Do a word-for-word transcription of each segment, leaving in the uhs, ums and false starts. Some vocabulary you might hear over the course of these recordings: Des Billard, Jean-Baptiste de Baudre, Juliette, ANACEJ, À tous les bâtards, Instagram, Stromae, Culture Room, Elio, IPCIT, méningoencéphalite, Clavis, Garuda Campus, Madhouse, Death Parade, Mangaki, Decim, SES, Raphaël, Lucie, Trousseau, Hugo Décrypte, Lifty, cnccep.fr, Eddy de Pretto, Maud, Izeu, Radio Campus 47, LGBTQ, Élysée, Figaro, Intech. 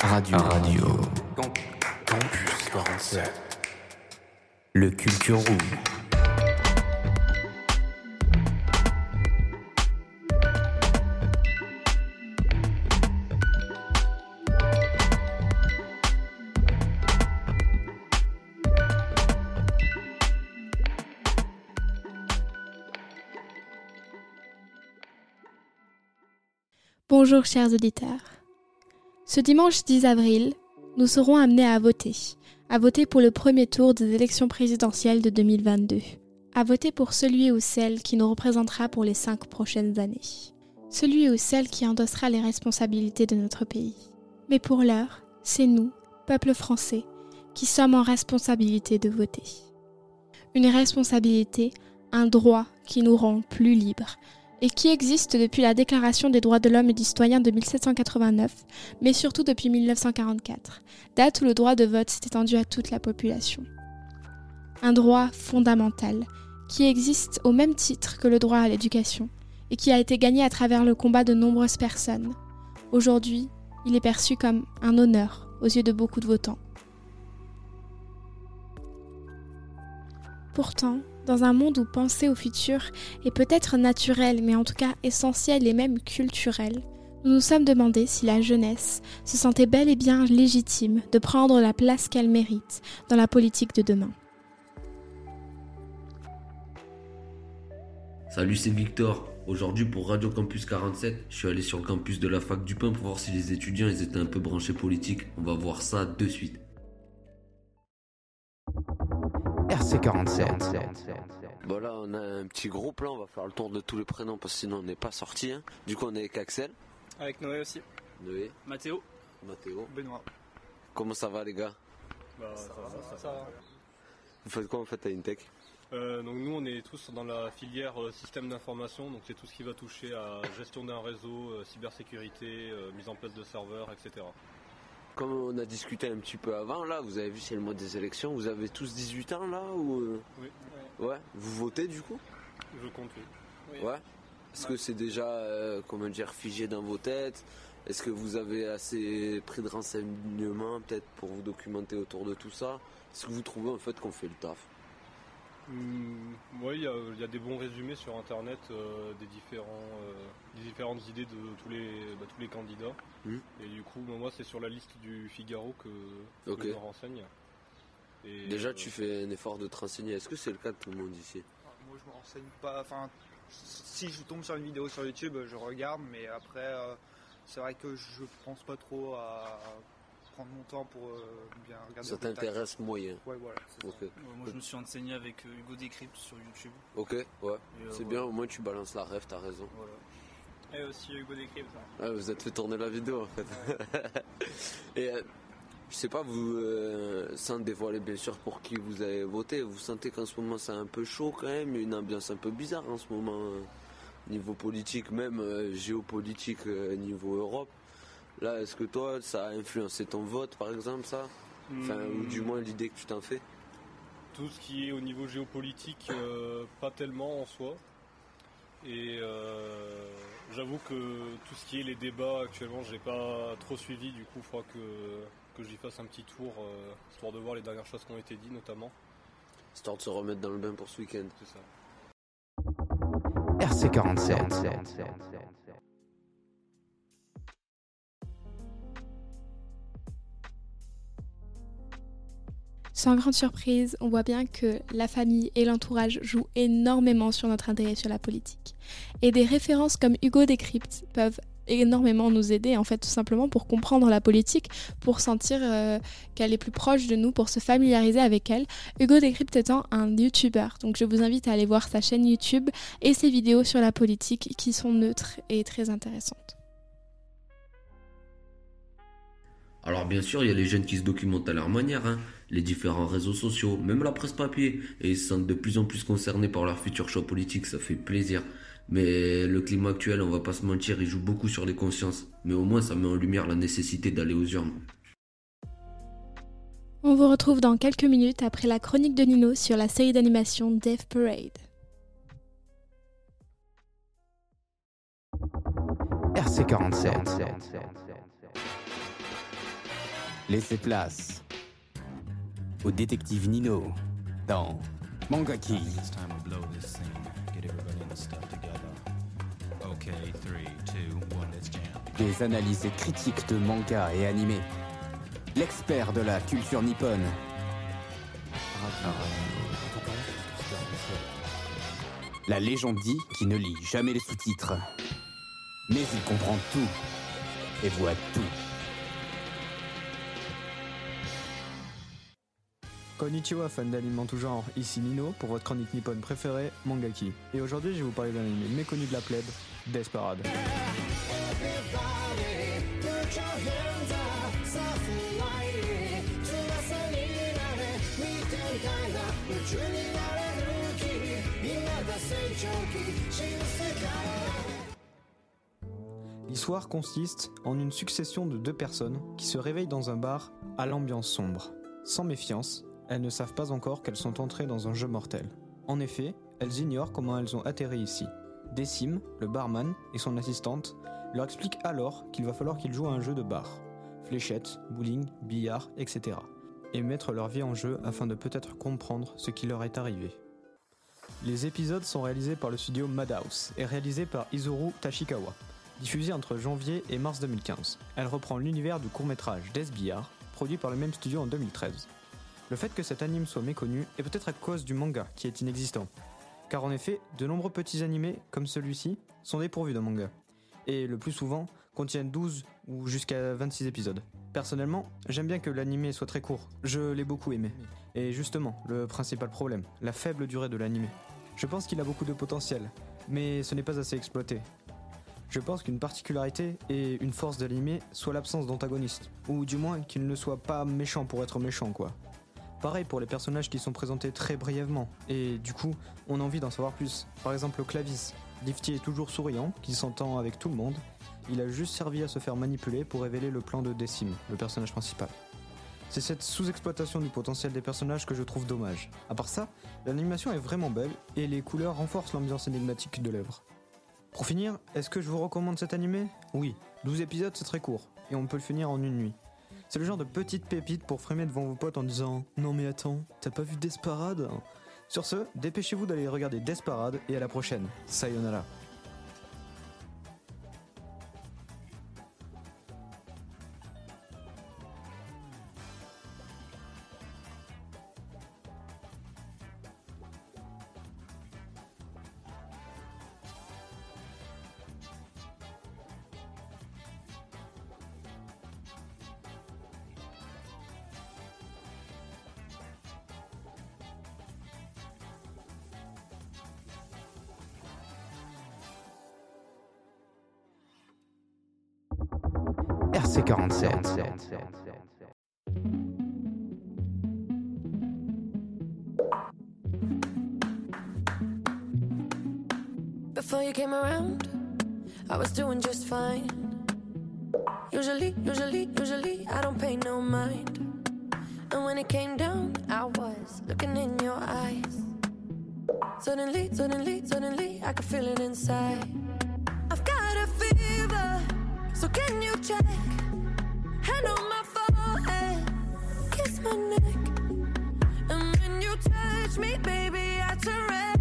Radio, Radio. Campus. Campus quarante-sept. Le Culture Room. Bonjour chers auditeurs. Ce dimanche dix avril, nous serons amenés à voter. À voter pour le premier tour des élections présidentielles de deux mille vingt-deux. À voter pour celui ou celle qui nous représentera pour les cinq prochaines années. Celui ou celle qui endossera les responsabilités de notre pays. Mais pour l'heure, c'est nous, peuple français, qui sommes en responsabilité de voter. Une responsabilité, un droit qui nous rend plus libres, et qui existe depuis la Déclaration des droits de l'homme et du citoyen de mille sept cent quatre-vingt-neuf, mais surtout depuis mille neuf cent quarante-quatre, date où le droit de vote s'est étendu à toute la population. Un droit fondamental, qui existe au même titre que le droit à l'éducation, et qui a été gagné à travers le combat de nombreuses personnes. Aujourd'hui, il est perçu comme un honneur aux yeux de beaucoup de votants. Pourtant, dans un monde où penser au futur est peut-être naturel, mais en tout cas essentiel et même culturel, nous nous sommes demandé si la jeunesse se sentait bel et bien légitime de prendre la place qu'elle mérite dans la politique de demain. Salut, c'est Victor. Aujourd'hui, pour Radio Campus quarante-sept, je suis allé sur le campus de la fac du Pain pour voir si les étudiants ils étaient un peu branchés politique. On va voir ça de suite. R C quarante-sept. Bon là on a un petit gros plan, on va faire le tour de tous les prénoms parce que sinon on n'est pas sorti. Hein. Du coup on est avec Axel. Avec Noé aussi. Noé. Mathéo. Mathéo. Benoît. Comment ça va les gars? Bah ça, ça, va, va, ça, ça va. va. Vous faites quoi en fait à Intech? euh, Donc nous on est tous dans la filière euh, système d'information, donc c'est tout ce qui va toucher à gestion d'un réseau, euh, cybersécurité, euh, mise en place de serveurs, et cetera. Comme on a discuté un petit peu avant, là, vous avez vu, c'est le mois des élections, vous avez tous dix-huit ans, là, ou... Oui. Ouais. Ouais. Vous votez, du coup? Je compte, oui. Ouais. Est-ce ouais. que c'est déjà, euh, comment dire, figé dans vos têtes? Est-ce que vous avez assez pris de renseignements, peut-être, pour vous documenter autour de tout ça? Est-ce que vous trouvez, en fait, qu'on fait le taf? Mmh, oui, il y a, y a des bons résumés sur Internet euh, des, différents, euh, des différentes idées de tous les, bah, tous les candidats. Mmh. Et du coup, bah, moi, c'est sur la liste du Figaro que, okay. que je me renseigne. Et, Déjà, euh, tu fais un effort de te renseigner. Est-ce que c'est le cas de tout le monde ici? Moi, je me renseigne pas. Enfin, si je tombe sur une vidéo sur YouTube, je regarde. Mais après, euh, c'est vrai que je pense pas trop à... prendre mon temps pour euh, bien regarder. Ça t'intéresse moyen? Ouais, voilà. Okay. Ouais, moi, je me suis enseigné avec euh, Hugo Décrypte sur YouTube. Ok, ouais. Et, c'est euh, bien, ouais. Au moins tu balances la ref, t'as raison. Voilà. Et aussi Hugo Décrypte. Hein. Ah, vous êtes fait tourner la vidéo en fait. Ouais. Et euh, je sais pas, vous, euh, sans dévoiler bien sûr pour qui vous avez voté, vous sentez qu'en ce moment c'est un peu chaud quand même, une ambiance un peu bizarre en ce moment, euh, niveau politique, même euh, géopolitique, euh, niveau Europe. Là, est-ce que toi, ça a influencé ton vote, par exemple, ça enfin, mmh. Ou du moins l'idée que tu t'en fais? Tout ce qui est au niveau géopolitique, euh, pas tellement en soi. Et euh, j'avoue que tout ce qui est les débats, actuellement, j'ai pas trop suivi. Du coup, il faudra que, que j'y fasse un petit tour, euh, histoire de voir les dernières choses qui ont été dites, notamment. Histoire de se remettre dans le bain pour ce week-end. C'est ça. R C quarante-sept. Sans grande surprise, on voit bien que la famille et l'entourage jouent énormément sur notre intérêt sur la politique. Et des références comme Hugo Décrypte peuvent énormément nous aider, en fait, tout simplement pour comprendre la politique, pour sentir euh, qu'elle est plus proche de nous, pour se familiariser avec elle. Hugo Décrypte étant un youtubeur, donc je vous invite à aller voir sa chaîne YouTube et ses vidéos sur la politique qui sont neutres et très intéressantes. Alors bien sûr, il y a les jeunes qui se documentent à leur manière, hein, les différents réseaux sociaux, même la presse papier, et ils se sentent de plus en plus concernés par leur futur choix politique, ça fait plaisir. Mais le climat actuel, on va pas se mentir, il joue beaucoup sur les consciences, mais au moins ça met en lumière la nécessité d'aller aux urnes. On vous retrouve dans quelques minutes après la chronique de Nino sur la série d'animation Death Parade. R C quarante-sept. Laissez place au détective Nino dans Mangaki. Des analyses et critiques de manga et animés. L'expert de la culture nippone. La légende dit qui ne lit jamais les sous-titres. Mais il comprend tout et voit tout. Konnichiwa, fan d'animants tout genre, ici Nino pour votre chronique nippone préférée, Mangaki. Et aujourd'hui, je vais vous parler d'un anime méconnu de la plèbe, Death Parade. L'histoire consiste en une succession de deux personnes qui se réveillent dans un bar à l'ambiance sombre. Sans méfiance, elles ne savent pas encore qu'elles sont entrées dans un jeu mortel. En effet, elles ignorent comment elles ont atterri ici. Decim, le barman, et son assistante leur expliquent alors qu'il va falloir qu'ils jouent à un jeu de bar. Fléchettes, bowling, billard, et cetera. Et mettre leur vie en jeu afin de peut-être comprendre ce qui leur est arrivé. Les épisodes sont réalisés par le studio Madhouse et réalisés par Izuru Tachikawa. Diffusée entre janvier et mars deux mille quinze, elle reprend l'univers du court-métrage Des Billard, produit par le même studio en deux mille treize. Le fait que cet anime soit méconnu est peut-être à cause du manga qui est inexistant. Car en effet, de nombreux petits animés, comme celui-ci, sont dépourvus de manga. Et le plus souvent, contiennent douze ou jusqu'à vingt-six épisodes. Personnellement, j'aime bien que l'animé soit très court, je l'ai beaucoup aimé. Et justement, le principal problème, la faible durée de l'animé. Je pense qu'il a beaucoup de potentiel, mais ce n'est pas assez exploité. Je pense qu'une particularité et une force de l'animé soit l'absence d'antagoniste, ou du moins qu'il ne soit pas méchant pour être méchant quoi. Pareil pour les personnages qui sont présentés très brièvement, et du coup, on a envie d'en savoir plus. Par exemple, Clavis, Lifty est toujours souriant, qui s'entend avec tout le monde. Il a juste servi à se faire manipuler pour révéler le plan de Decim, le personnage principal. C'est cette sous-exploitation du potentiel des personnages que je trouve dommage. À part ça, l'animation est vraiment belle, et les couleurs renforcent l'ambiance énigmatique de l'œuvre. Pour finir, est-ce que je vous recommande cet animé ? Oui, douze épisodes c'est très court, et on peut le finir en une nuit. C'est le genre de petite pépite pour frimer devant vos potes en disant « Non mais attends, t'as pas vu Death Parade ?» Sur ce, dépêchez-vous d'aller regarder Death Parade et à la prochaine. Sayonara. quarante-sept. Before you came around, I was doing just fine. Usually, usually, usually, I don't pay no mind. And when it came down, I was looking in your eyes. Suddenly, suddenly, suddenly, I could feel it inside. I've got a fever, so can you check? Hand on my forehead, kiss my neck. And when you touch me, baby, I turn red.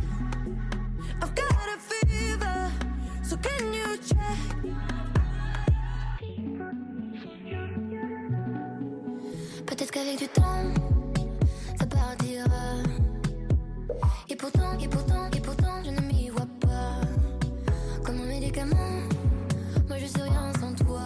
I've got a fever, so can you check? Peut-être qu'avec du temps, ça partira. Et pourtant, et pourtant, et pourtant, je ne m'y vois pas. Comme un médicament, moi je suis rien sans toi.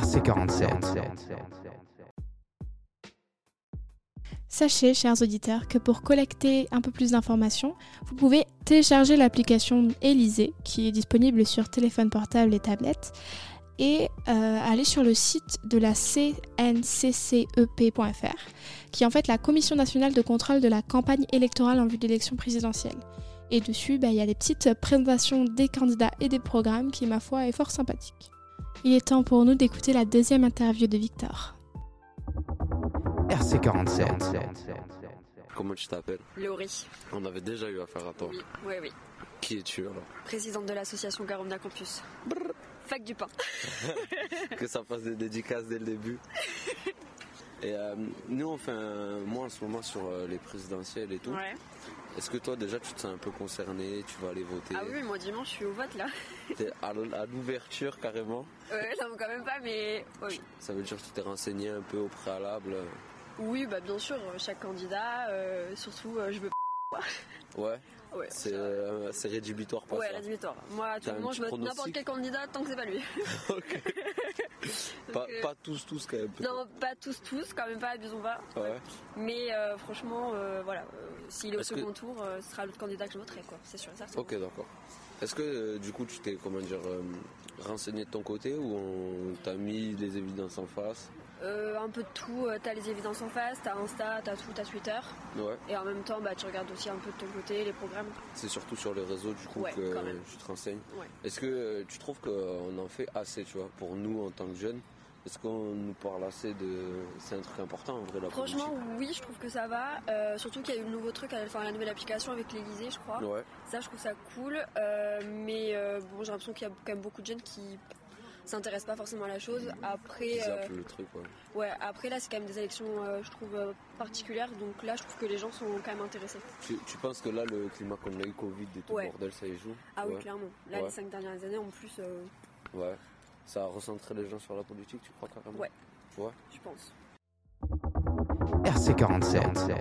R C quarante-sept. Sachez, chers auditeurs, que pour collecter un peu plus d'informations, vous pouvez télécharger l'application Élysée, qui est disponible sur téléphone portable et tablette, et euh, aller sur le site de la c n c c e p point f r, qui est en fait la Commission nationale de contrôle de la campagne électorale en vue de l'élection présidentielle. Et dessus, bah, y a des petites présentations des candidats et des programmes qui, ma foi, est fort sympathique. Il est temps pour nous d'écouter la deuxième interview de Victor. R C quarante-sept. Comment tu t'appelles ? Laurie. On avait déjà eu affaire à toi. Oui, oui. oui. Qui es-tu alors ? Présidente de l'association Garuda Campus. Brrr. Fac du pain. Que ça fasse des dédicaces dès le début. Et euh, nous, enfin, moi en ce moment sur euh, les présidentielles et tout, ouais. Est-ce que toi déjà tu te sens un peu concerné, tu vas aller voter ? Ah oui, moi dimanche je suis au vote là. T'es à l'ouverture carrément ? Ouais, ça vaut quand même pas, mais oui. Ça veut dire que tu t'es renseigné un peu au préalable ? Oui, bah bien sûr, chaque candidat, euh, surtout euh, je veux pas. Ouais. Ouais, c'est, euh, c'est rédhibitoire pas ouais, ça. Ouais, rédhibitoire. Moi, à tout moment, je vote n'importe quel candidat tant que c'est pas lui. Ok. pas, euh... pas tous, tous quand même. Non, pas tous, tous, quand même pas, abusons pas. Ouais. Ouais. Mais euh, franchement, euh, voilà, euh, s'il est au Est-ce second que... tour, euh, ce sera l'autre candidat que je voterai, quoi. C'est sûr, certain. Ok, d'accord. Est-ce que euh, du coup, tu t'es, comment dire, euh, renseigné de ton côté ou on t'a mis les évidences en face ? Euh, un peu de tout, euh, t'as les évidences en face, t'as Insta, t'as tout, t'as Twitter. Ouais. Et en même temps, bah, tu regardes aussi un peu de ton côté les programmes. C'est surtout sur les réseaux du coup ouais, que euh, tu te renseignes. Ouais. Est-ce que euh, tu trouves qu'on en fait assez, tu vois, pour nous en tant que jeunes ? Est-ce qu'on nous parle assez de... C'est un truc important en vrai la politique. Franchement oui, je trouve que ça va. Euh, surtout qu'il y a eu le nouveau truc, enfin la nouvelle application avec l'Elysée je crois. Ouais. Ça je trouve ça cool. Euh, mais euh, bon j'ai l'impression qu'il y a quand même beaucoup de jeunes qui... s'intéresse pas forcément à la chose. Après, euh, le truc, ouais. Ouais, après là c'est quand même des élections euh, je trouve euh, particulières, donc là je trouve que les gens sont quand même intéressés. Tu, tu penses que là le climat qu'on a eu, Covid et tout ouais. bordel, ça y joue ? Ah ouais. Oui clairement, là ouais. les cinq dernières années en plus... Euh... Ouais, ça a recentré les gens sur la politique tu crois carrément ? Ouais, ouais. je pense. R C quarante-sept.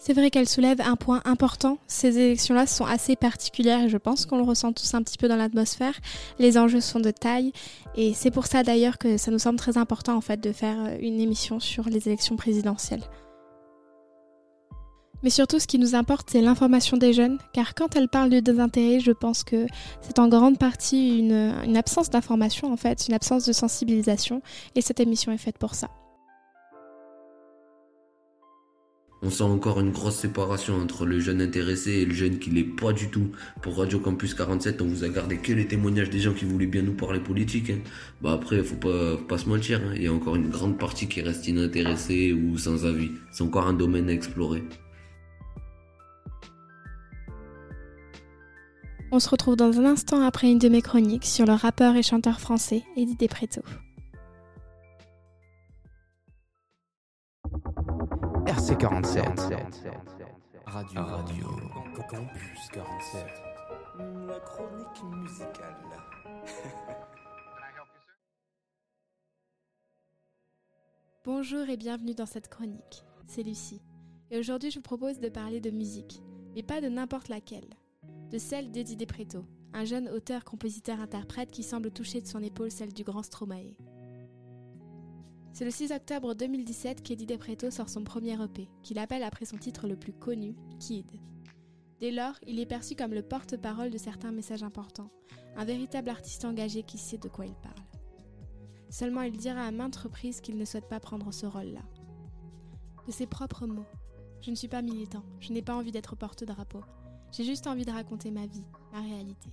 C'est vrai qu'elle soulève un point important, ces élections-là sont assez particulières et je pense qu'on le ressent tous un petit peu dans l'atmosphère, les enjeux sont de taille et c'est pour ça d'ailleurs que ça nous semble très important en fait de faire une émission sur les élections présidentielles. Mais surtout ce qui nous importe c'est l'information des jeunes, car quand elle parle de désintérêt, je pense que c'est en grande partie une, une absence d'information en fait, une absence de sensibilisation et cette émission est faite pour ça. On sent encore une grosse séparation entre le jeune intéressé et le jeune qui l'est pas du tout. Pour Radio Campus quarante-sept, on vous a gardé que les témoignages des gens qui voulaient bien nous parler politique. Hein. Bah après, faut pas, faut pas se mentir, hein. Il y a encore une grande partie qui reste inintéressée ou sans avis. C'est encore un domaine à explorer. On se retrouve dans un instant après une de mes chroniques sur le rappeur et chanteur français Eddy de Pretto. R C quarante-sept. Radio, Radio Campus quarante-sept. La chronique musicale. Bonjour et bienvenue dans cette chronique. C'est Lucie. Et aujourd'hui, je vous propose de parler de musique, mais pas de n'importe laquelle. De celle d'Eddy de Pretto, un jeune auteur-compositeur-interprète qui semble toucher de son épaule celle du grand Stromae. C'est le six octobre deux mille dix-sept qu'Eddy de Pretto sort son premier E P, qu'il appelle après son titre le plus connu, Kid. Dès lors, il est perçu comme le porte-parole de certains messages importants, un véritable artiste engagé qui sait de quoi il parle. Seulement, il dira à maintes reprises qu'il ne souhaite pas prendre ce rôle-là. De ses propres mots, « Je ne suis pas militant, je n'ai pas envie d'être porte-drapeau, j'ai juste envie de raconter ma vie, ma réalité. »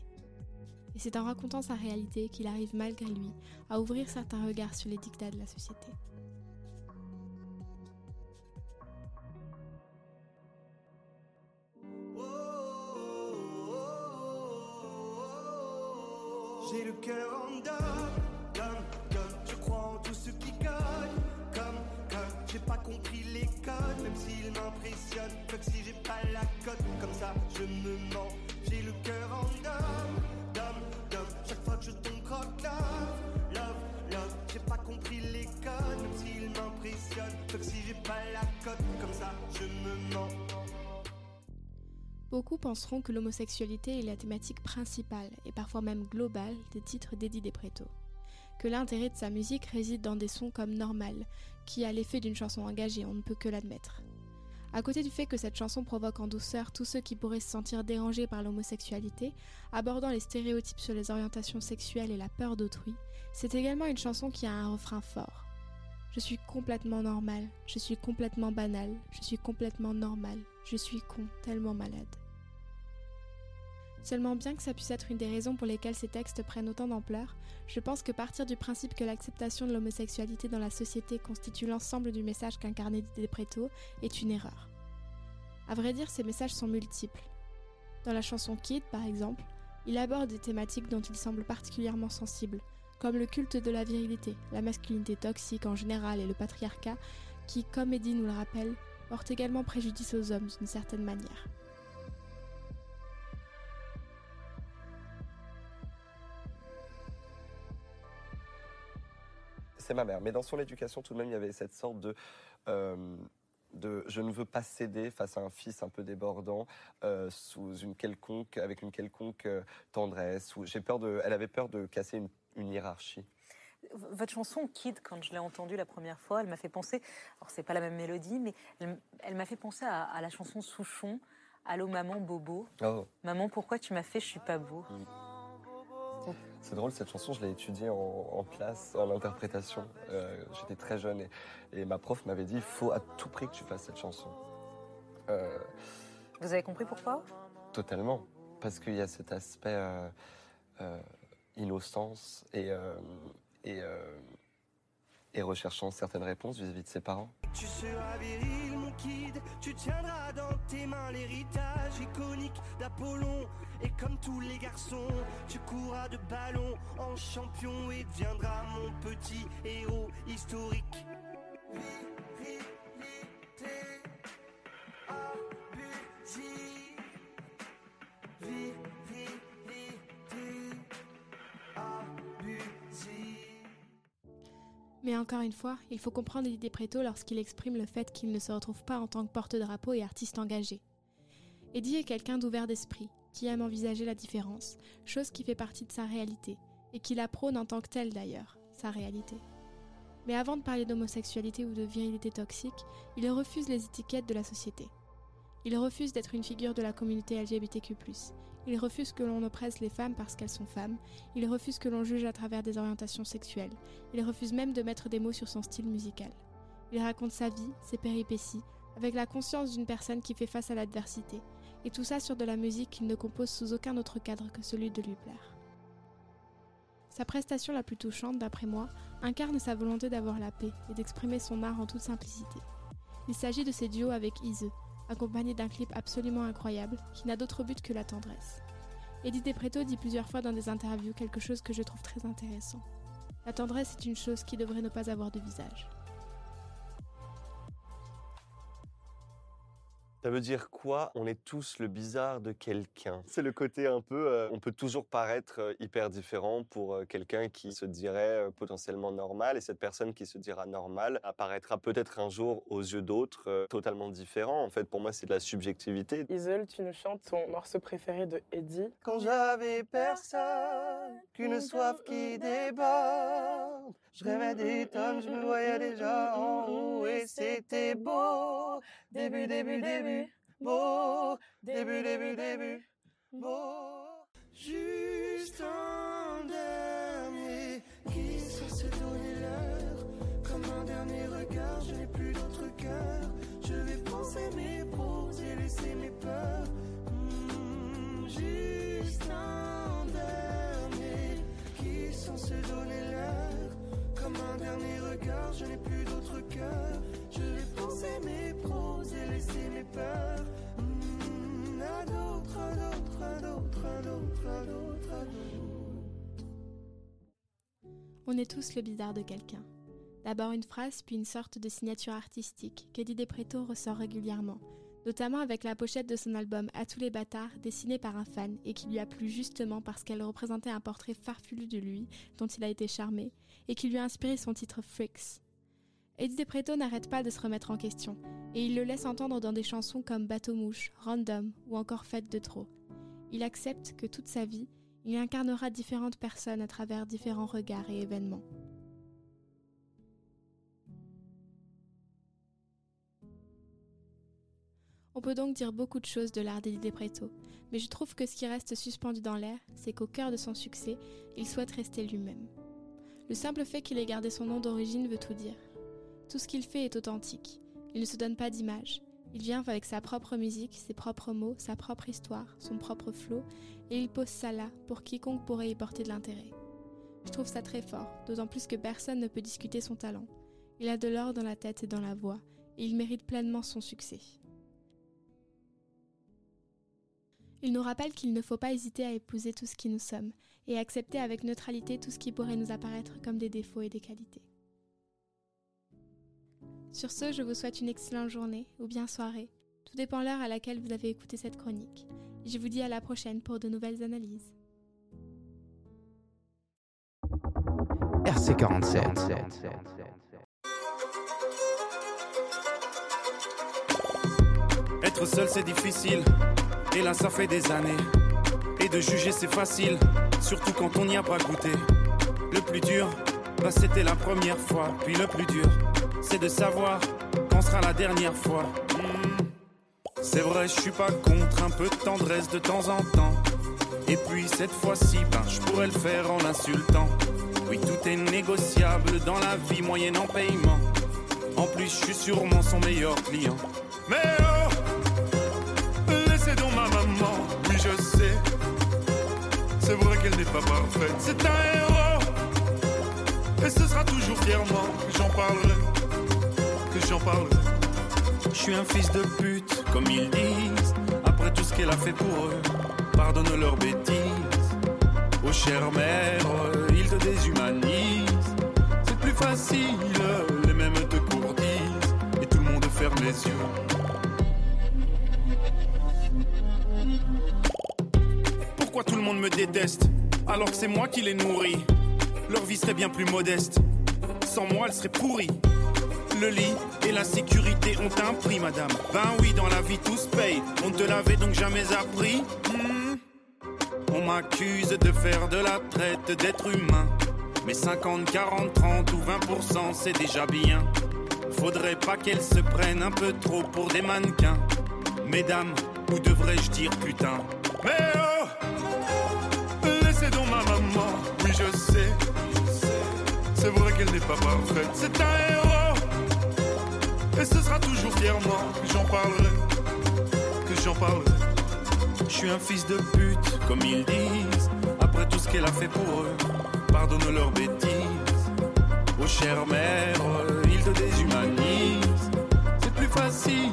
Et c'est en racontant sa réalité qu'il arrive malgré lui à ouvrir certains regards sur les dictats de la société. J'ai le cœur en dame, dame, dame, je crois en tout ce qui gagne, comme, comme, j'ai pas compris les codes, même s'ils m'impressionnent, même si j'ai pas la cote, comme ça je me mens, j'ai le cœur en dame. Chaque fois que je tombe croque love, love, love. J'ai pas compris les codes, même s'ils m'impressionnent. Sauf que si j'ai pas la cote, comme ça je me mens. Beaucoup penseront que l'homosexualité est la thématique principale, et parfois même globale, des titres d'Eddy de Pretto. Que l'intérêt de sa musique réside dans des sons comme Normal, qui a l'effet d'une chanson engagée, on ne peut que l'admettre. À côté du fait que cette chanson provoque en douceur tous ceux qui pourraient se sentir dérangés par l'homosexualité, abordant les stéréotypes sur les orientations sexuelles et la peur d'autrui, c'est également une chanson qui a un refrain fort. Je suis complètement normal, je suis complètement banal, je suis complètement normal, je suis con, tellement malade. Seulement, bien que ça puisse être une des raisons pour lesquelles ces textes prennent autant d'ampleur, je pense que partir du principe que l'acceptation de l'homosexualité dans la société constitue l'ensemble du message qu'incarnait Eddy de Pretto est une erreur. À vrai dire, ces messages sont multiples. Dans la chanson Kid, par exemple, il aborde des thématiques dont il semble particulièrement sensible, comme le culte de la virilité, la masculinité toxique en général et le patriarcat, qui, comme Eddy nous le rappelle, porte également préjudice aux hommes d'une certaine manière. C'est ma mère. Mais dans son éducation, tout de même, il y avait cette sorte de, euh, de je ne veux pas céder face à un fils un peu débordant, euh, sous une quelconque, avec une quelconque tendresse. Ou j'ai peur de, elle avait peur de casser une, une hiérarchie. Votre chanson Kid, quand je l'ai entendue la première fois, elle m'a fait penser. Alors c'est pas la même mélodie, mais elle, elle m'a fait penser à, à la chanson Souchon, Allô maman bobo. Oh. Maman pourquoi tu m'as fait je suis pas beau. Mmh. C'est drôle, cette chanson, je l'ai étudiée en, en classe, en interprétation. Euh, j'étais très jeune et, et ma prof m'avait dit, il faut à tout prix que tu fasses cette chanson. Euh, Vous avez compris pourquoi ? Totalement, parce qu'il y a cet aspect euh, euh, innocence et, euh, et, euh, et recherchant certaines réponses vis-à-vis de ses parents. Tu seras viril, mon kid, tu tiendras dans tes mains l'héritage iconique d'Apollon. Et comme tous les garçons, tu courras de ballon en champion et deviendras mon petit héros historique. Virilité, abusée, virilité, abusée. Mais encore une fois, il faut comprendre Eddy de Pretto lorsqu'il exprime le fait qu'il ne se retrouve pas en tant que porte-drapeau et artiste engagé. Eddy est quelqu'un d'ouvert d'esprit, qui aime envisager la différence, chose qui fait partie de sa réalité, et qui la prône en tant que telle d'ailleurs, sa réalité. Mais avant de parler d'homosexualité ou de virilité toxique, il refuse les étiquettes de la société. Il refuse d'être une figure de la communauté L G B T Q plus. Il refuse que l'on oppresse les femmes parce qu'elles sont femmes. Il refuse que l'on juge à travers des orientations sexuelles. Il refuse même de mettre des mots sur son style musical. Il raconte sa vie, ses péripéties, avec la conscience d'une personne qui fait face à l'adversité. Et tout ça sur de la musique qu'il ne compose sous aucun autre cadre que celui de lui plaire. Sa prestation la plus touchante, d'après moi, incarne sa volonté d'avoir la paix et d'exprimer son art en toute simplicité. Il s'agit de ses duos avec Izeu, accompagné d'un clip absolument incroyable qui n'a d'autre but que la tendresse. Eddy de Pretto dit plusieurs fois dans des interviews quelque chose que je trouve très intéressant. La tendresse est une chose qui devrait ne pas avoir de visage. Ça veut dire quoi ? On est tous le bizarre de quelqu'un. C'est le côté un peu... Euh, on peut toujours paraître hyper différent pour euh, quelqu'un qui se dirait euh, potentiellement normal. Et cette personne qui se dira normale apparaîtra peut-être un jour aux yeux d'autres euh, totalement différent. En fait, pour moi, c'est de la subjectivité. Isolde, tu nous chantes ton morceau préféré de Eddy. Quand j'avais personne, qu'une soif qui déborde, je rêvais des tonnes, je me voyais déjà en haut et c'était beau. Début, début, début. Beau, début, début, début, beau. Juste un dernier qui sait se donner l'heure. Comme un dernier regard, je n'ai plus d'autre cœur. Je vais penser mes pros et laisser mes peurs. Mmh, juste un dernier qui sait se donner l'heure. Comme un dernier regard, je n'ai plus d'autre cœur. Je vais penser mes pros et laisser mes peurs. Mmh, à d'autres, à d'autres, à d'autres, à d'autres, à d'autres, à d'autres. On est tous le bizarre de quelqu'un. D'abord une phrase, puis une sorte de signature artistique qu'Eddy de Pretto ressort régulièrement, notamment avec la pochette de son album À tous les bâtards, dessinée par un fan et qui lui a plu justement parce qu'elle représentait un portrait farfelu de lui, dont il a été charmé, et qui lui a inspiré son titre Freaks. Eddy de Pretto n'arrête pas de se remettre en question, et il le laisse entendre dans des chansons comme Bateau-mouche, Random ou encore Fête de trop. Il accepte que toute sa vie, il incarnera différentes personnes à travers différents regards et événements. On peut donc dire beaucoup de choses de l'art d'Eddy de Pretto, mais je trouve que ce qui reste suspendu dans l'air, c'est qu'au cœur de son succès, il souhaite rester lui-même. Le simple fait qu'il ait gardé son nom d'origine veut tout dire. Tout ce qu'il fait est authentique. Il ne se donne pas d'image. Il vient avec sa propre musique, ses propres mots, sa propre histoire, son propre flow, et il pose ça là pour quiconque pourrait y porter de l'intérêt. Je trouve ça très fort, d'autant plus que personne ne peut discuter son talent. Il a de l'or dans la tête et dans la voix, et il mérite pleinement son succès. Il nous rappelle qu'il ne faut pas hésiter à épouser tout ce qui nous sommes et à accepter avec neutralité tout ce qui pourrait nous apparaître comme des défauts et des qualités. Sur ce, je vous souhaite une excellente journée ou bien soirée. Tout dépend l'heure à laquelle vous avez écouté cette chronique. Je vous dis à la prochaine pour de nouvelles analyses. R C quarante-sept. Être seul, c'est difficile. Et là ça fait des années. Et de juger c'est facile, surtout quand on n'y a pas goûté. Le plus dur, bah c'était la première fois. Puis le plus dur, c'est de savoir quand sera la dernière fois. mmh. C'est vrai, je suis pas contre un peu de tendresse de temps en temps. Et puis cette fois-ci, ben je pourrais le faire en l'insultant. Oui, tout est négociable dans la vie, moyennant paiement. En plus je suis sûrement son meilleur client. Mais oh, c'est donc ma maman, oui je sais. C'est vrai qu'elle n'est pas parfaite, c'est un héros. Et ce sera toujours fièrement que j'en parlerai, que j'en parlerai. Je suis un fils de pute, comme ils disent. Après tout ce qu'elle a fait pour eux, pardonne leurs bêtises. Oh chère mère, ils te déshumanisent. C'est plus facile, les mêmes te courtisent. Et tout le monde ferme les yeux. Pourquoi tout le monde me déteste, alors que c'est moi qui les nourris? Leur vie serait bien plus modeste, sans moi elle serait pourrie. Le lit et la sécurité ont un prix, madame. Ben oui, dans la vie tous payent, on ne te l'avait donc jamais appris. mmh. On m'accuse de faire de la traite d'êtres humains. Mais cinquante, quarante, trente ou vingt pour cent c'est déjà bien. Faudrait pas qu'elles se prennent un peu trop pour des mannequins. Mesdames, ou devrais-je dire putain? Mais oh, oui je sais, c'est vrai qu'elle n'est pas parfaite, c'est un héros. Et ce sera toujours fièrement que j'en parlerai, que j'en parlerai. Je suis un fils de pute, comme ils disent. Après tout ce qu'elle a fait pour eux, pardonne leurs bêtises. Oh chère mère, ils te déshumanisent. C'est plus facile,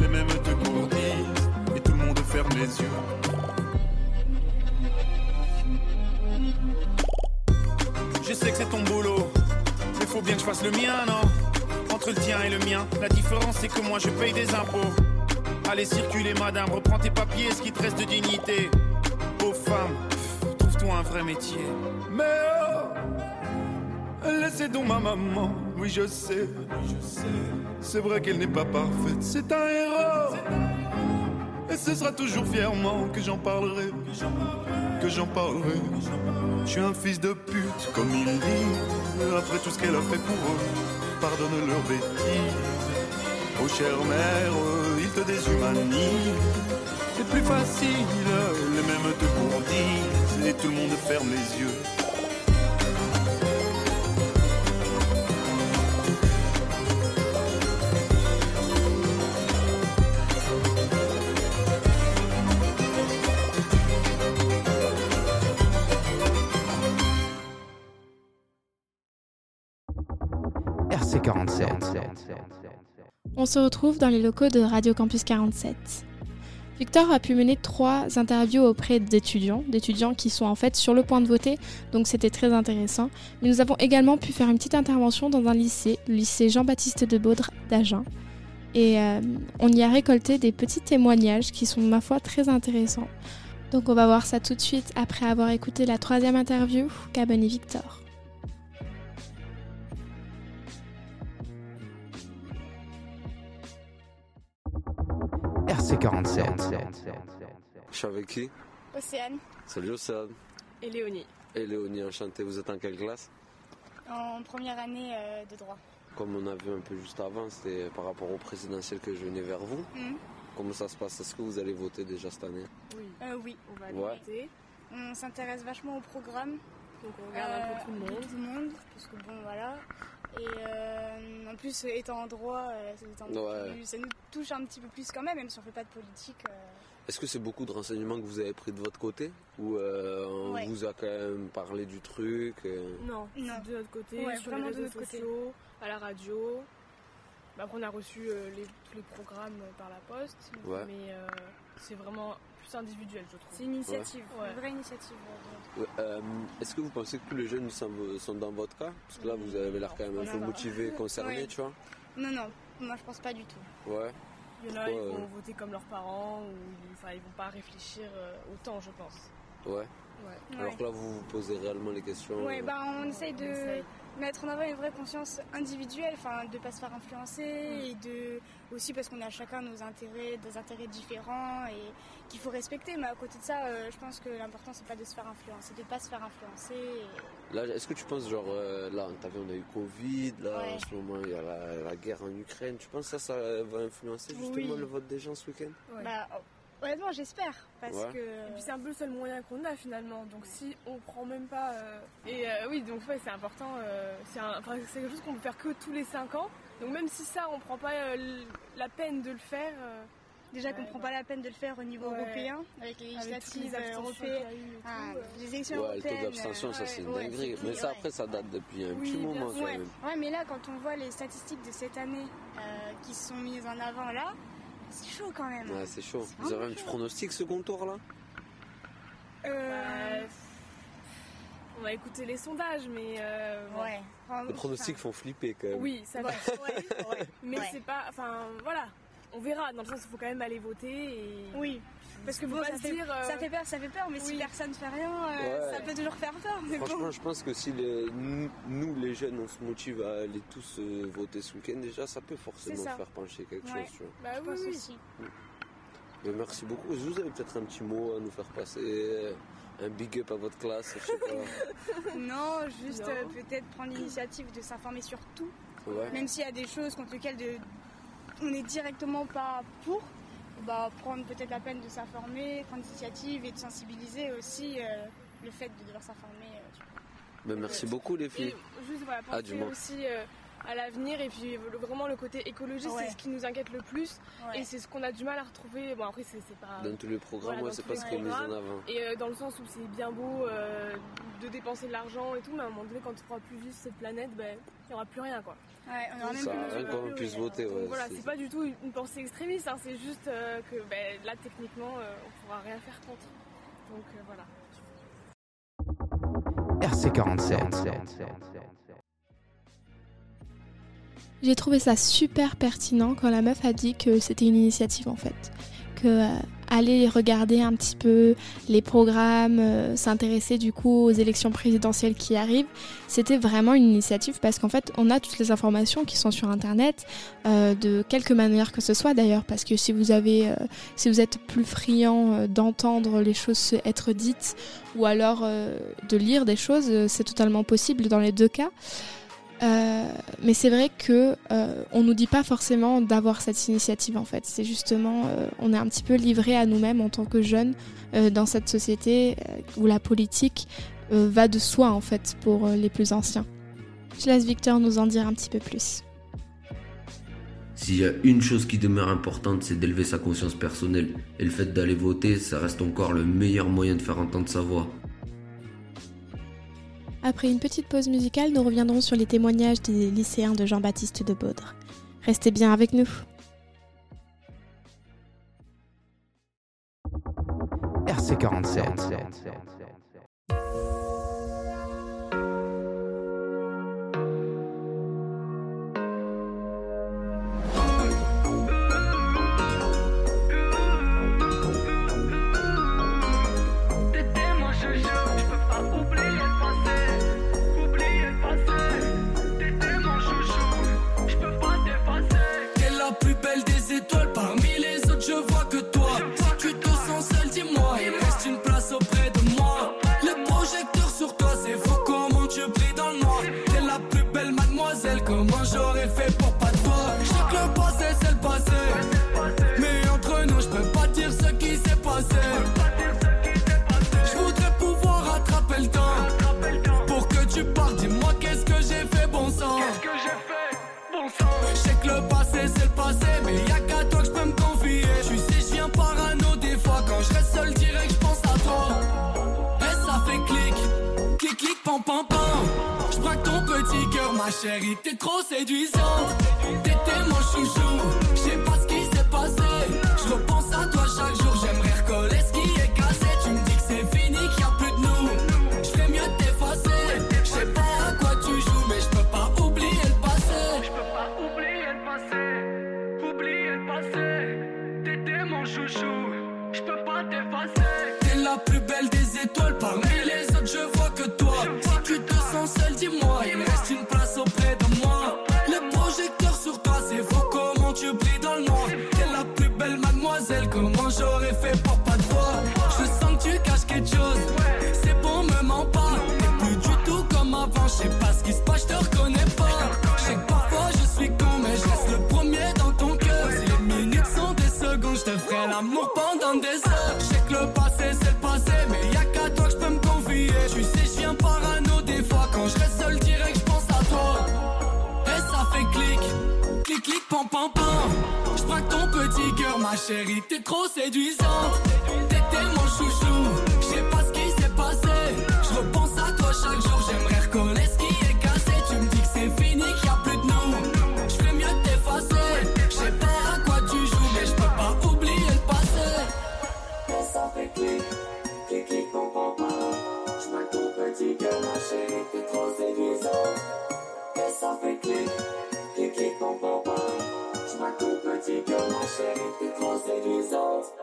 les mêmes te gourdissent. Et tout le monde ferme les yeux. Je sais que c'est ton boulot, mais faut bien que je fasse le mien, non? Entre le tien et le mien, la différence c'est que moi je paye des impôts. Allez circuler madame, reprends tes papiers, ce qui te reste de dignité. Pauvre femme, pff, trouve-toi un vrai métier. Mais oh, laissez donc ma maman, oui je sais. C'est vrai qu'elle n'est pas parfaite, c'est un héros. Et ce sera toujours fièrement que j'en parlerai, que j'en parlerai. Je suis un fils de pute, comme il dit. Après tout ce qu'elle a fait pour eux, pardonne leurs bêtises. Oh chère mère, ils te déshumanisent. C'est plus facile, les mêmes te courtisent. Et tout le monde ferme les yeux. On se retrouve dans les locaux de Radio Campus quarante-sept. Victor a pu mener trois interviews auprès d'étudiants, d'étudiants qui sont en fait sur le point de voter, donc c'était très intéressant. Mais nous avons également pu faire une petite intervention dans un lycée, le lycée Jean-Baptiste de Baudre d'Agen. Et euh, on y a récolté des petits témoignages qui sont, ma foi, très intéressants. Donc on va voir ça tout de suite après avoir écouté la troisième interview qu'a menée Victor. C quarante-sept. Je suis avec qui? Océane. Salut Océane. Et Léonie. Et Léonie, enchantée. Vous êtes en quelle classe? En première année euh, de droit. Comme on a vu un peu juste avant, c'était par rapport au présidentiel que je venais vers vous. Mmh. Comment ça se passe? Est-ce que vous allez voter déjà cette année? Oui, euh, oui. On va aller ouais. voter. On s'intéresse vachement au programme. Donc on regarde euh, un peu tout le monde. Tout le monde, parce que bon, voilà. Et euh, en plus, étant en droit, euh, étant ouais. plus, ça nous touche un petit peu plus quand même, même si on ne fait pas de politique. Euh... Est-ce que c'est beaucoup de renseignements que vous avez pris de votre côté? Ou euh, on ouais. vous a quand même parlé du truc euh... Non, non. de notre côté, ouais, sur les réseaux sociaux, à la radio. Bah, après, on a reçu euh, les, tous les programmes par la poste, ouais. mais euh, c'est vraiment plus individuel, je trouve. C'est une initiative, ouais. une vraie initiative. Ouais. Ouais, euh, est-ce que vous pensez que tous les jeunes sont, sont dans votre cas? Parce que là, vous avez l'air quand même un peu motivé, concerné, ouais. tu vois. Non, non, moi, je pense pas du tout. Ouais. Il y en a, ils vont voter comme leurs parents, ou enfin, ils vont pas réfléchir autant, je pense. Ouais. Ouais. Alors que là, vous vous posez réellement les questions. Ouais, euh... bah, on, on essaye de on essaye. mettre en avant une vraie conscience individuelle, enfin, de pas se faire influencer, mmh. et de aussi parce qu'on a chacun nos intérêts, des intérêts différents et qu'il faut respecter. Mais à côté de ça, euh, je pense que l'important c'est pas de se faire influencer, de pas se faire influencer. Et... Là, est-ce que tu penses genre euh, là, t'as vu, on a eu Covid, là, ouais. en ce moment il y a la, la guerre en Ukraine. Tu penses que ça, ça va influencer justement oui. le vote des gens ce week-end? Ouais. Bah, oh. Honnêtement, j'espère, parce ouais. que... Et puis c'est un peu le seul moyen qu'on a finalement, donc si on prend même pas... Euh... Et euh, oui, donc ouais, c'est important, euh, c'est, un... enfin, c'est quelque chose qu'on peut faire que tous les cinq ans, donc même si ça, on prend pas euh, la peine de le faire... Euh... Déjà qu'on ne ouais, prend ouais. pas la peine de le faire au niveau ouais. européen, avec les législatives européennes, ah, euh... les élections ouais, européennes. Le taux d'abstention, euh... ça c'est une ouais, dinguerie. Mais ça, ouais. après, ça date depuis un oui, petit moment. Ouais. Ouais. ouais, mais là, quand on voit les statistiques de cette année euh, qui sont mises en avant là, c'est chaud quand même. Ouais, c'est chaud. C'est Vous avez un petit chaud. pronostic second tour là? Euh. Bah, on a écouté les sondages, mais. Euh, ouais. Bon. Les pronostics enfin... font flipper quand même. Oui, ça va. ouais, ouais. Mais ouais. c'est pas. Enfin, voilà. On verra. Dans le sens, il faut quand même aller voter. Et... Oui. Parce que bon, ça, fait, dire, euh... ça fait peur, ça fait peur, mais oui. si personne ne fait rien, euh, ouais. ça peut toujours faire peur. Mais franchement, bon. je pense que si les, nous, les jeunes, on se motive à aller tous euh, voter ce week-end, déjà, ça peut forcément ça. faire pencher quelque ouais. chose. Tu vois. Bah, je oui, pense oui. aussi. Oui. Mais merci beaucoup. Vous avez peut-être un petit mot à nous faire passer, un big up à votre classe, je sais pas. Non, juste non. Euh, peut-être prendre l'initiative de s'informer sur tout, ouais. même s'il y a des choses contre lesquelles de, on n'est directement pas pour. Bah, prendre peut-être la peine de s'informer, prendre l'initiative et de sensibiliser aussi euh, le fait de devoir s'informer. Euh, ben merci ouais. beaucoup les filles. Et juste voilà, penser ah, aussi euh, à l'avenir et puis le, vraiment le côté écologiste, ouais. c'est ce qui nous inquiète le plus ouais. et c'est ce qu'on a du mal à retrouver. Bon après c'est, c'est pas dans tous les programmes, voilà, ouais, c'est pas ce qui est mis en avant. Et euh, dans le sens où c'est bien beau euh, de dépenser de l'argent et tout, mais à un moment donné quand on pourra plus vivre cette planète, ben il n'y aura plus rien quoi. Ouais, on même ça, rien qu'on puisse voter. Donc, ouais, voilà, c'est... c'est pas du tout une pensée extrémiste, hein, c'est juste euh, que ben, là techniquement euh, on pourra rien faire contre. Donc euh, voilà. R C quarante-sept. J'ai trouvé ça super pertinent quand la meuf a dit que c'était une initiative en fait, que euh, aller regarder un petit peu les programmes, euh, s'intéresser du coup aux élections présidentielles qui arrivent, c'était vraiment une initiative parce qu'en fait on a toutes les informations qui sont sur internet euh, de quelque manière que ce soit d'ailleurs, parce que si vous avez, euh, si vous êtes plus friand euh, d'entendre les choses être dites ou alors euh, de lire des choses, euh, c'est totalement possible dans les deux cas. Euh, mais c'est vrai que euh, on nous dit pas forcément d'avoir cette initiative en fait. C'est justement, euh, on est un petit peu livré à nous-mêmes en tant que jeunes euh, dans cette société euh, où la politique euh, va de soi en fait pour euh, les plus anciens. Je laisse Victor nous en dire un petit peu plus. S'il y a une chose qui demeure importante, c'est d'élever sa conscience personnelle. Et le fait d'aller voter, ça reste encore le meilleur moyen de faire entendre sa voix. Après une petite pause musicale, nous reviendrons sur les témoignages des lycéens de Jean-Baptiste de Baudre. Restez bien avec nous. R C quarante-sept. Plus belle des étoiles parmi les autres, je vois que pam pam pam. J'braque ton petit cœur, ma chérie, t'es trop séduisante. T'étais mon chouchou, j'sais pas ce qui s'est passé. J'repense à toi chaque jour, j'aimerais recoller ce qui est cassé. Tu me dis que c'est fini, qu'il y a plus de nous. J'fais mieux de t'effacer. J'sais pas à quoi tu joues, mais j'peux pas oublier le passé. J'peux pas oublier le passé, oublier le passé. T'étais mon chouchou, j'peux pas t'effacer. T'es la plus belle des étoiles, parmi les autres je vois que toi. Tu te sens seul, dis-moi, il me reste une place auprès de moi. Le projecteur sur toi, c'est faux, comment tu brilles dans le noir. T'es la plus belle mademoiselle, comment j'aurais fait pour pas de toi. Je sens que tu caches quelque chose, c'est bon, me mens pas. T'es plus du tout comme avant, je sais pas ce qui se passe, je te reconnais pas. Je sais que parfois je suis con, mais je reste le premier dans ton cœur. Si les minutes sont des secondes, je te ferai l'amour pendant des heures. Je sais que le passé c'est le passé, mais y'a qu'à toi que je peux me confier. Tu sais, je viens parano. Quand je reste seul direct, je pense à toi. Et ça fait clic, clic, clic, pam, pam, pam. Je braque ton petit cœur, ma chérie, t'es trop séduisante. T'étais mon chouchou, je sais pas ce qui s'est passé. Je repense à toi chaque jour, j'aimerais recoller ce qui est cassé. Tu me dis que c'est fini, qu'il y a plus de nous. Je fais mieux de t'effacer. Je sais pas à quoi tu joues, mais je peux pas oublier le passé. Et ça fait clic, clic, clic, pam, pam, pam. Je braque ton petit cœur, ma chérie. Ça fait clic, clic, clic, pom, pom, pom. Je m'accroche au petit cœur, ma chérie, t'es trop séduisante.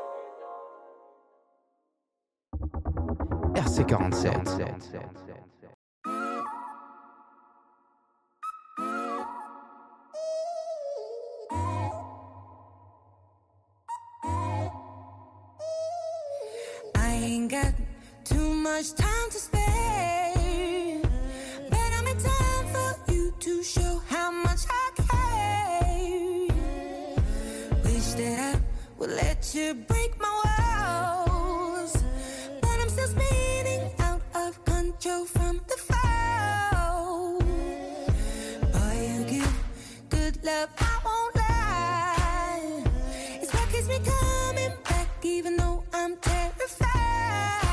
R C quarante-sept. I ain't got too much time to spare. Show how much I care. Wish that I would let you break my walls, but I'm still spinning out of control from the fall. Boy, you give good love, I won't lie. It's what keeps me coming back, even though I'm terrified. Yeah.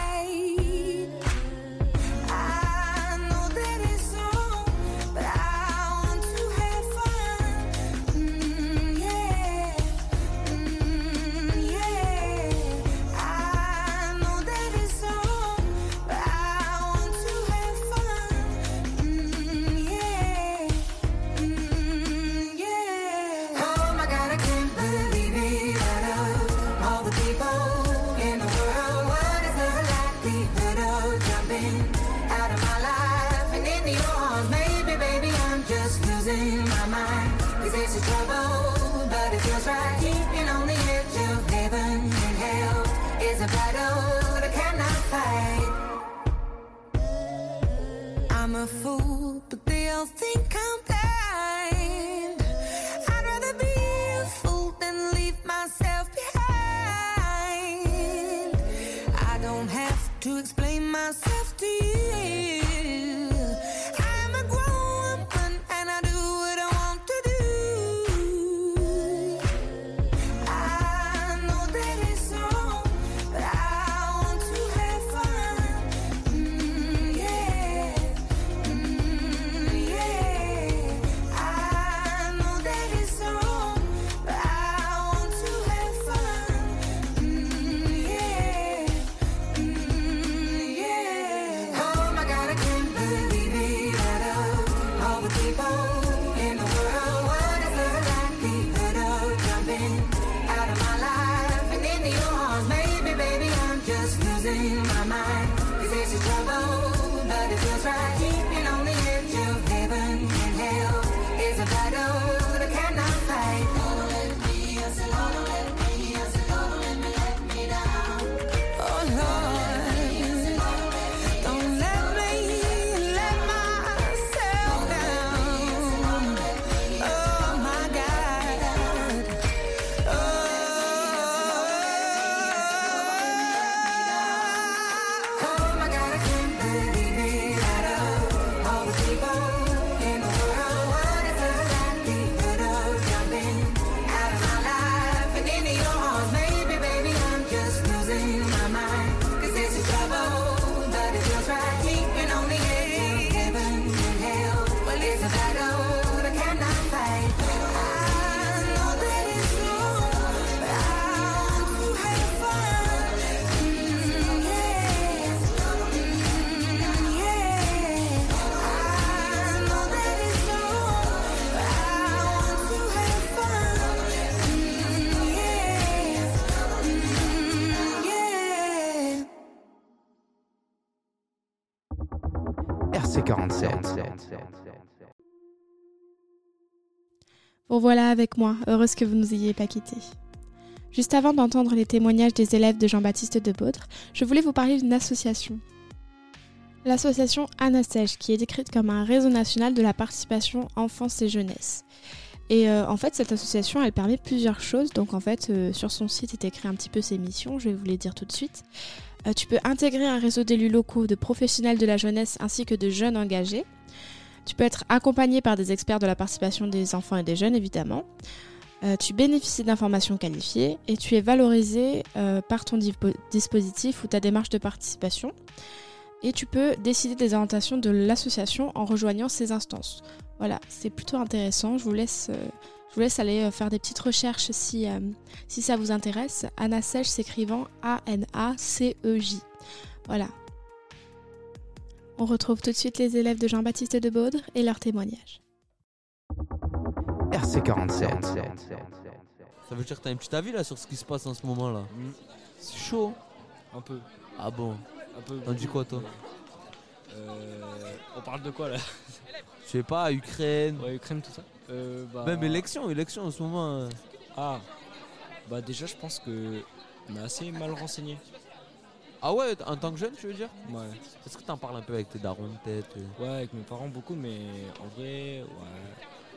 C quarante-sept. Vous voilà avec moi, heureuse que vous nous ayez pas quittés. Juste avant d'entendre les témoignages des élèves de Jean-Baptiste de Baudre, je voulais vous parler d'une association. L'association ANACEJ, qui est décrite comme un réseau national de la participation enfance et jeunesse. Et euh, en fait, cette association, elle permet plusieurs choses. Donc en fait, euh, sur son site est écrit un petit peu ses missions, je vais vous les dire tout de suite. Euh, tu peux intégrer un réseau d'élus locaux, de professionnels de la jeunesse ainsi que de jeunes engagés. Tu peux être accompagné par des experts de la participation des enfants et des jeunes, évidemment. Euh, tu bénéficies d'informations qualifiées et tu es valorisé euh, par ton di- dispositif ou ta démarche de participation. Et tu peux décider des orientations de l'association en rejoignant ses instances. Voilà, c'est plutôt intéressant. Je vous laisse, euh, je vous laisse aller faire des petites recherches si, euh, si ça vous intéresse. ANACEJ s'écrivant A N A C E J. Voilà. On retrouve tout de suite les élèves de Jean-Baptiste de Baudre et leurs témoignages. R C quarante-sept. Ça veut dire que t'as un petit avis là sur ce qui se passe en ce moment là. Mmh. C'est chaud. Un peu. Ah bon. Un peu. T'en dis quoi toi? euh, On parle de quoi là? Je sais pas, Ukraine. Ouais, Ukraine, tout ça. Euh, bah... Même élection, élection en ce moment. Euh... Ah. Bah déjà je pense que on est assez mal renseigné. Ah ouais, en tant que jeune tu veux dire? Ouais. Est-ce que t'en parles un peu avec tes darons peut-être? euh... Ouais, avec mes parents beaucoup, mais en vrai, ouais.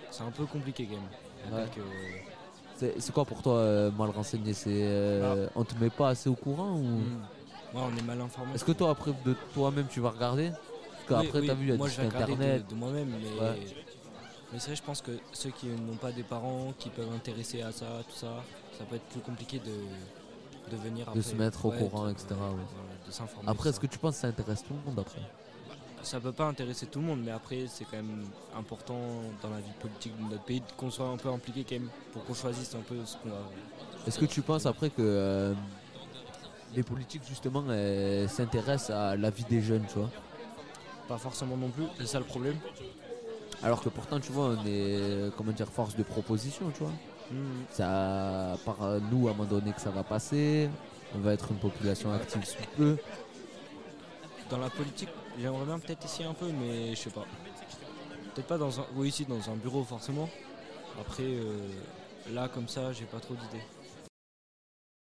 C'est un peu compliqué quand même. Ouais. Donc, euh... c'est, c'est quoi pour toi euh, mal renseigné? C'est euh, on te met pas assez au courant ou... Mmh. Ouais, on est mal informé. Est-ce que toi après de toi-même tu vas regarder? Parce qu'après oui, t'as oui. vu il y a des internet de, de moi-même, mais ouais. mais c'est vrai, je pense que ceux qui n'ont pas des parents qui peuvent intéresser à ça, tout ça, ça peut être plus compliqué de, de venir après. De se mettre ouais, au courant, de, et cetera. Euh, ouais. De s'informer. Après, est-ce ça. que tu penses que ça intéresse tout le monde après? Ça peut pas intéresser tout le monde, mais après c'est quand même important dans la vie politique de notre pays qu'on soit un peu impliqué quand même pour qu'on choisisse un peu ce qu'on a. Est-ce que tu penses après que euh, les politiques justement euh, s'intéressent à la vie des jeunes, tu vois? Pas forcément non plus, c'est ça le problème. Alors que pourtant tu vois on est, comment dire, force de proposition, tu vois. Mmh. Ça par nous à un moment donné que ça va passer, on va être une population active sous peu. Dans la politique, j'aimerais bien peut-être essayer un peu, mais je sais pas. Peut-être pas dans un, ou ici dans un bureau forcément. Après, euh, là comme ça, j'ai pas trop d'idées.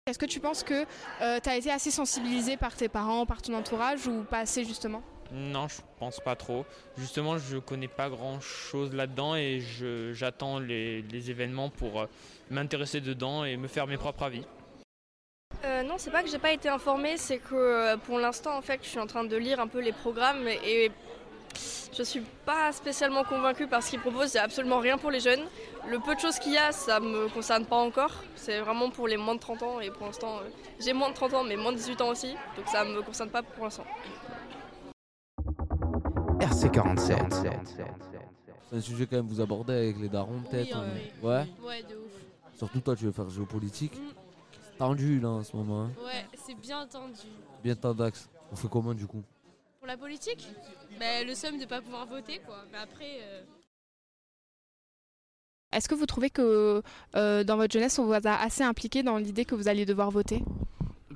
Est-ce que tu penses que euh, t'as été assez sensibilisé par tes parents, par ton entourage, ou pas assez justement? Non, je pense pas trop. Justement, je connais pas grand-chose là-dedans et je, j'attends les, les événements pour euh, m'intéresser dedans et me faire mes propres avis. Euh, non, c'est pas que j'ai pas été informée, c'est que euh, pour l'instant en fait, je suis en train de lire un peu les programmes et, et je suis pas spécialement convaincue par ce qu'ils proposent. Il y a absolument rien pour les jeunes. Le peu de choses qu'il y a, ça me concerne pas encore. C'est vraiment pour les moins de trente ans et pour l'instant, euh, j'ai moins de trente ans mais moins de dix-huit ans aussi, donc ça me concerne pas pour l'instant. R C quarante-sept. C'est un sujet quand même vous abordez avec les darons peut-être. Oui, euh, ouais. Oui. Ouais, de ouf. Surtout toi, tu veux faire géopolitique. Mm. Tendu là en ce moment. Hein. Ouais, c'est bien tendu. Bien tendax. On fait comment du coup? Pour la politique? Bah, le seum de pas pouvoir voter quoi. Mais après. Euh... Est-ce que vous trouvez que euh, dans votre jeunesse on vous a assez impliqué dans l'idée que vous alliez devoir voter?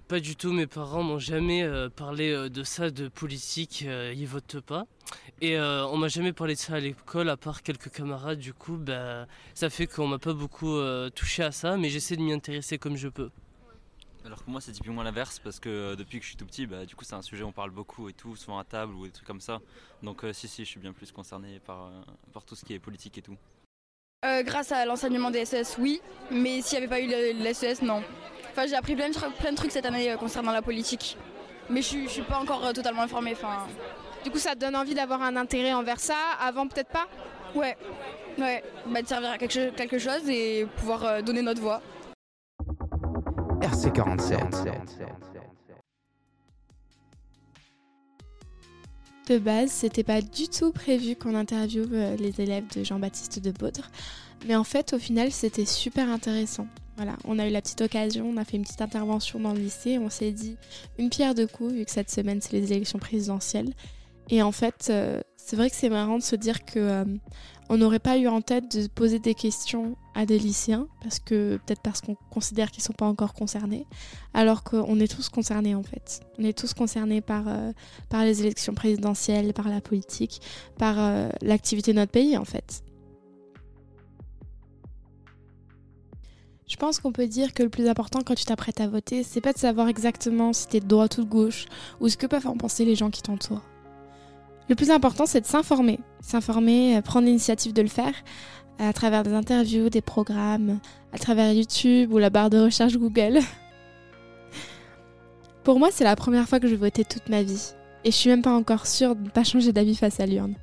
Pas du tout. Mes parents m'ont jamais euh, parlé euh, de ça, de politique. Euh, ils votent pas. Et euh, on m'a jamais parlé de ça à l'école, à part quelques camarades. Du coup, bah, ça fait qu'on m'a pas beaucoup euh, touché à ça. Mais j'essaie de m'y intéresser comme je peux. Alors que moi c'est typiquement l'inverse parce que euh, depuis que je suis tout petit, bah, du coup c'est un sujet où on parle beaucoup et tout, souvent à table ou des trucs comme ça. Donc euh, si si, je suis bien plus concerné par, euh, par tout ce qui est politique et tout. Euh, grâce à l'enseignement des S E S, oui, mais s'il n'y avait pas eu le, le S E S, non. Enfin j'ai appris plein de, plein de trucs cette année euh, concernant la politique, mais je, je suis pas encore euh, totalement informée. Fin... Du coup ça te donne envie d'avoir un intérêt envers ça, avant peut-être pas? Ouais, ouais, bah, de servir à quelque, quelque chose et pouvoir euh, donner notre voix. R C quarante-sept. De base, c'était pas du tout prévu qu'on interviewe les élèves de Jean-Baptiste de Baudre, mais en fait, au final, c'était super intéressant. Voilà, on a eu la petite occasion, on a fait une petite intervention dans le lycée, on s'est dit une pierre deux coups, vu que cette semaine, c'est les élections présidentielles. Et en fait, euh, C'est vrai que c'est marrant de se dire que euh, on n'aurait pas eu en tête de poser des questions à des lycéens, parce que peut-être parce qu'on considère qu'ils ne sont pas encore concernés, alors qu'on est tous concernés en fait. On est tous concernés par, euh, par les élections présidentielles, par la politique, par euh, l'activité de notre pays en fait. Je pense qu'on peut dire que le plus important quand tu t'apprêtes à voter, c'est pas de savoir exactement si t'es de droite ou de gauche, ou ce que peuvent en penser les gens qui t'entourent. Le plus important, c'est de s'informer. S'informer, prendre l'initiative de le faire à travers des interviews, des programmes, à travers YouTube ou la barre de recherche Google. Pour moi, c'est la première fois que je votais toute ma vie, et je suis même pas encore sûre de ne pas changer d'avis face à l'urne.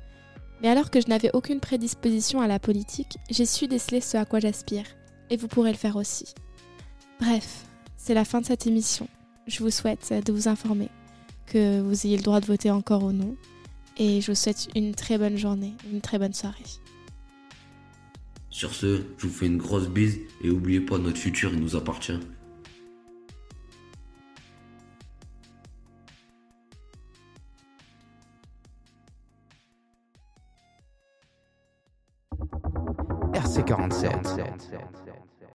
Mais alors que je n'avais aucune prédisposition à la politique, j'ai su déceler ce à quoi j'aspire. Et vous pourrez le faire aussi. Bref, c'est la fin de cette émission. Je vous souhaite de vous informer, que vous ayez le droit de voter encore ou non, et je vous souhaite une très bonne journée, une très bonne soirée. Sur ce, je vous fais une grosse bise et n'oubliez pas, notre futur, il nous appartient. R C quarante-sept.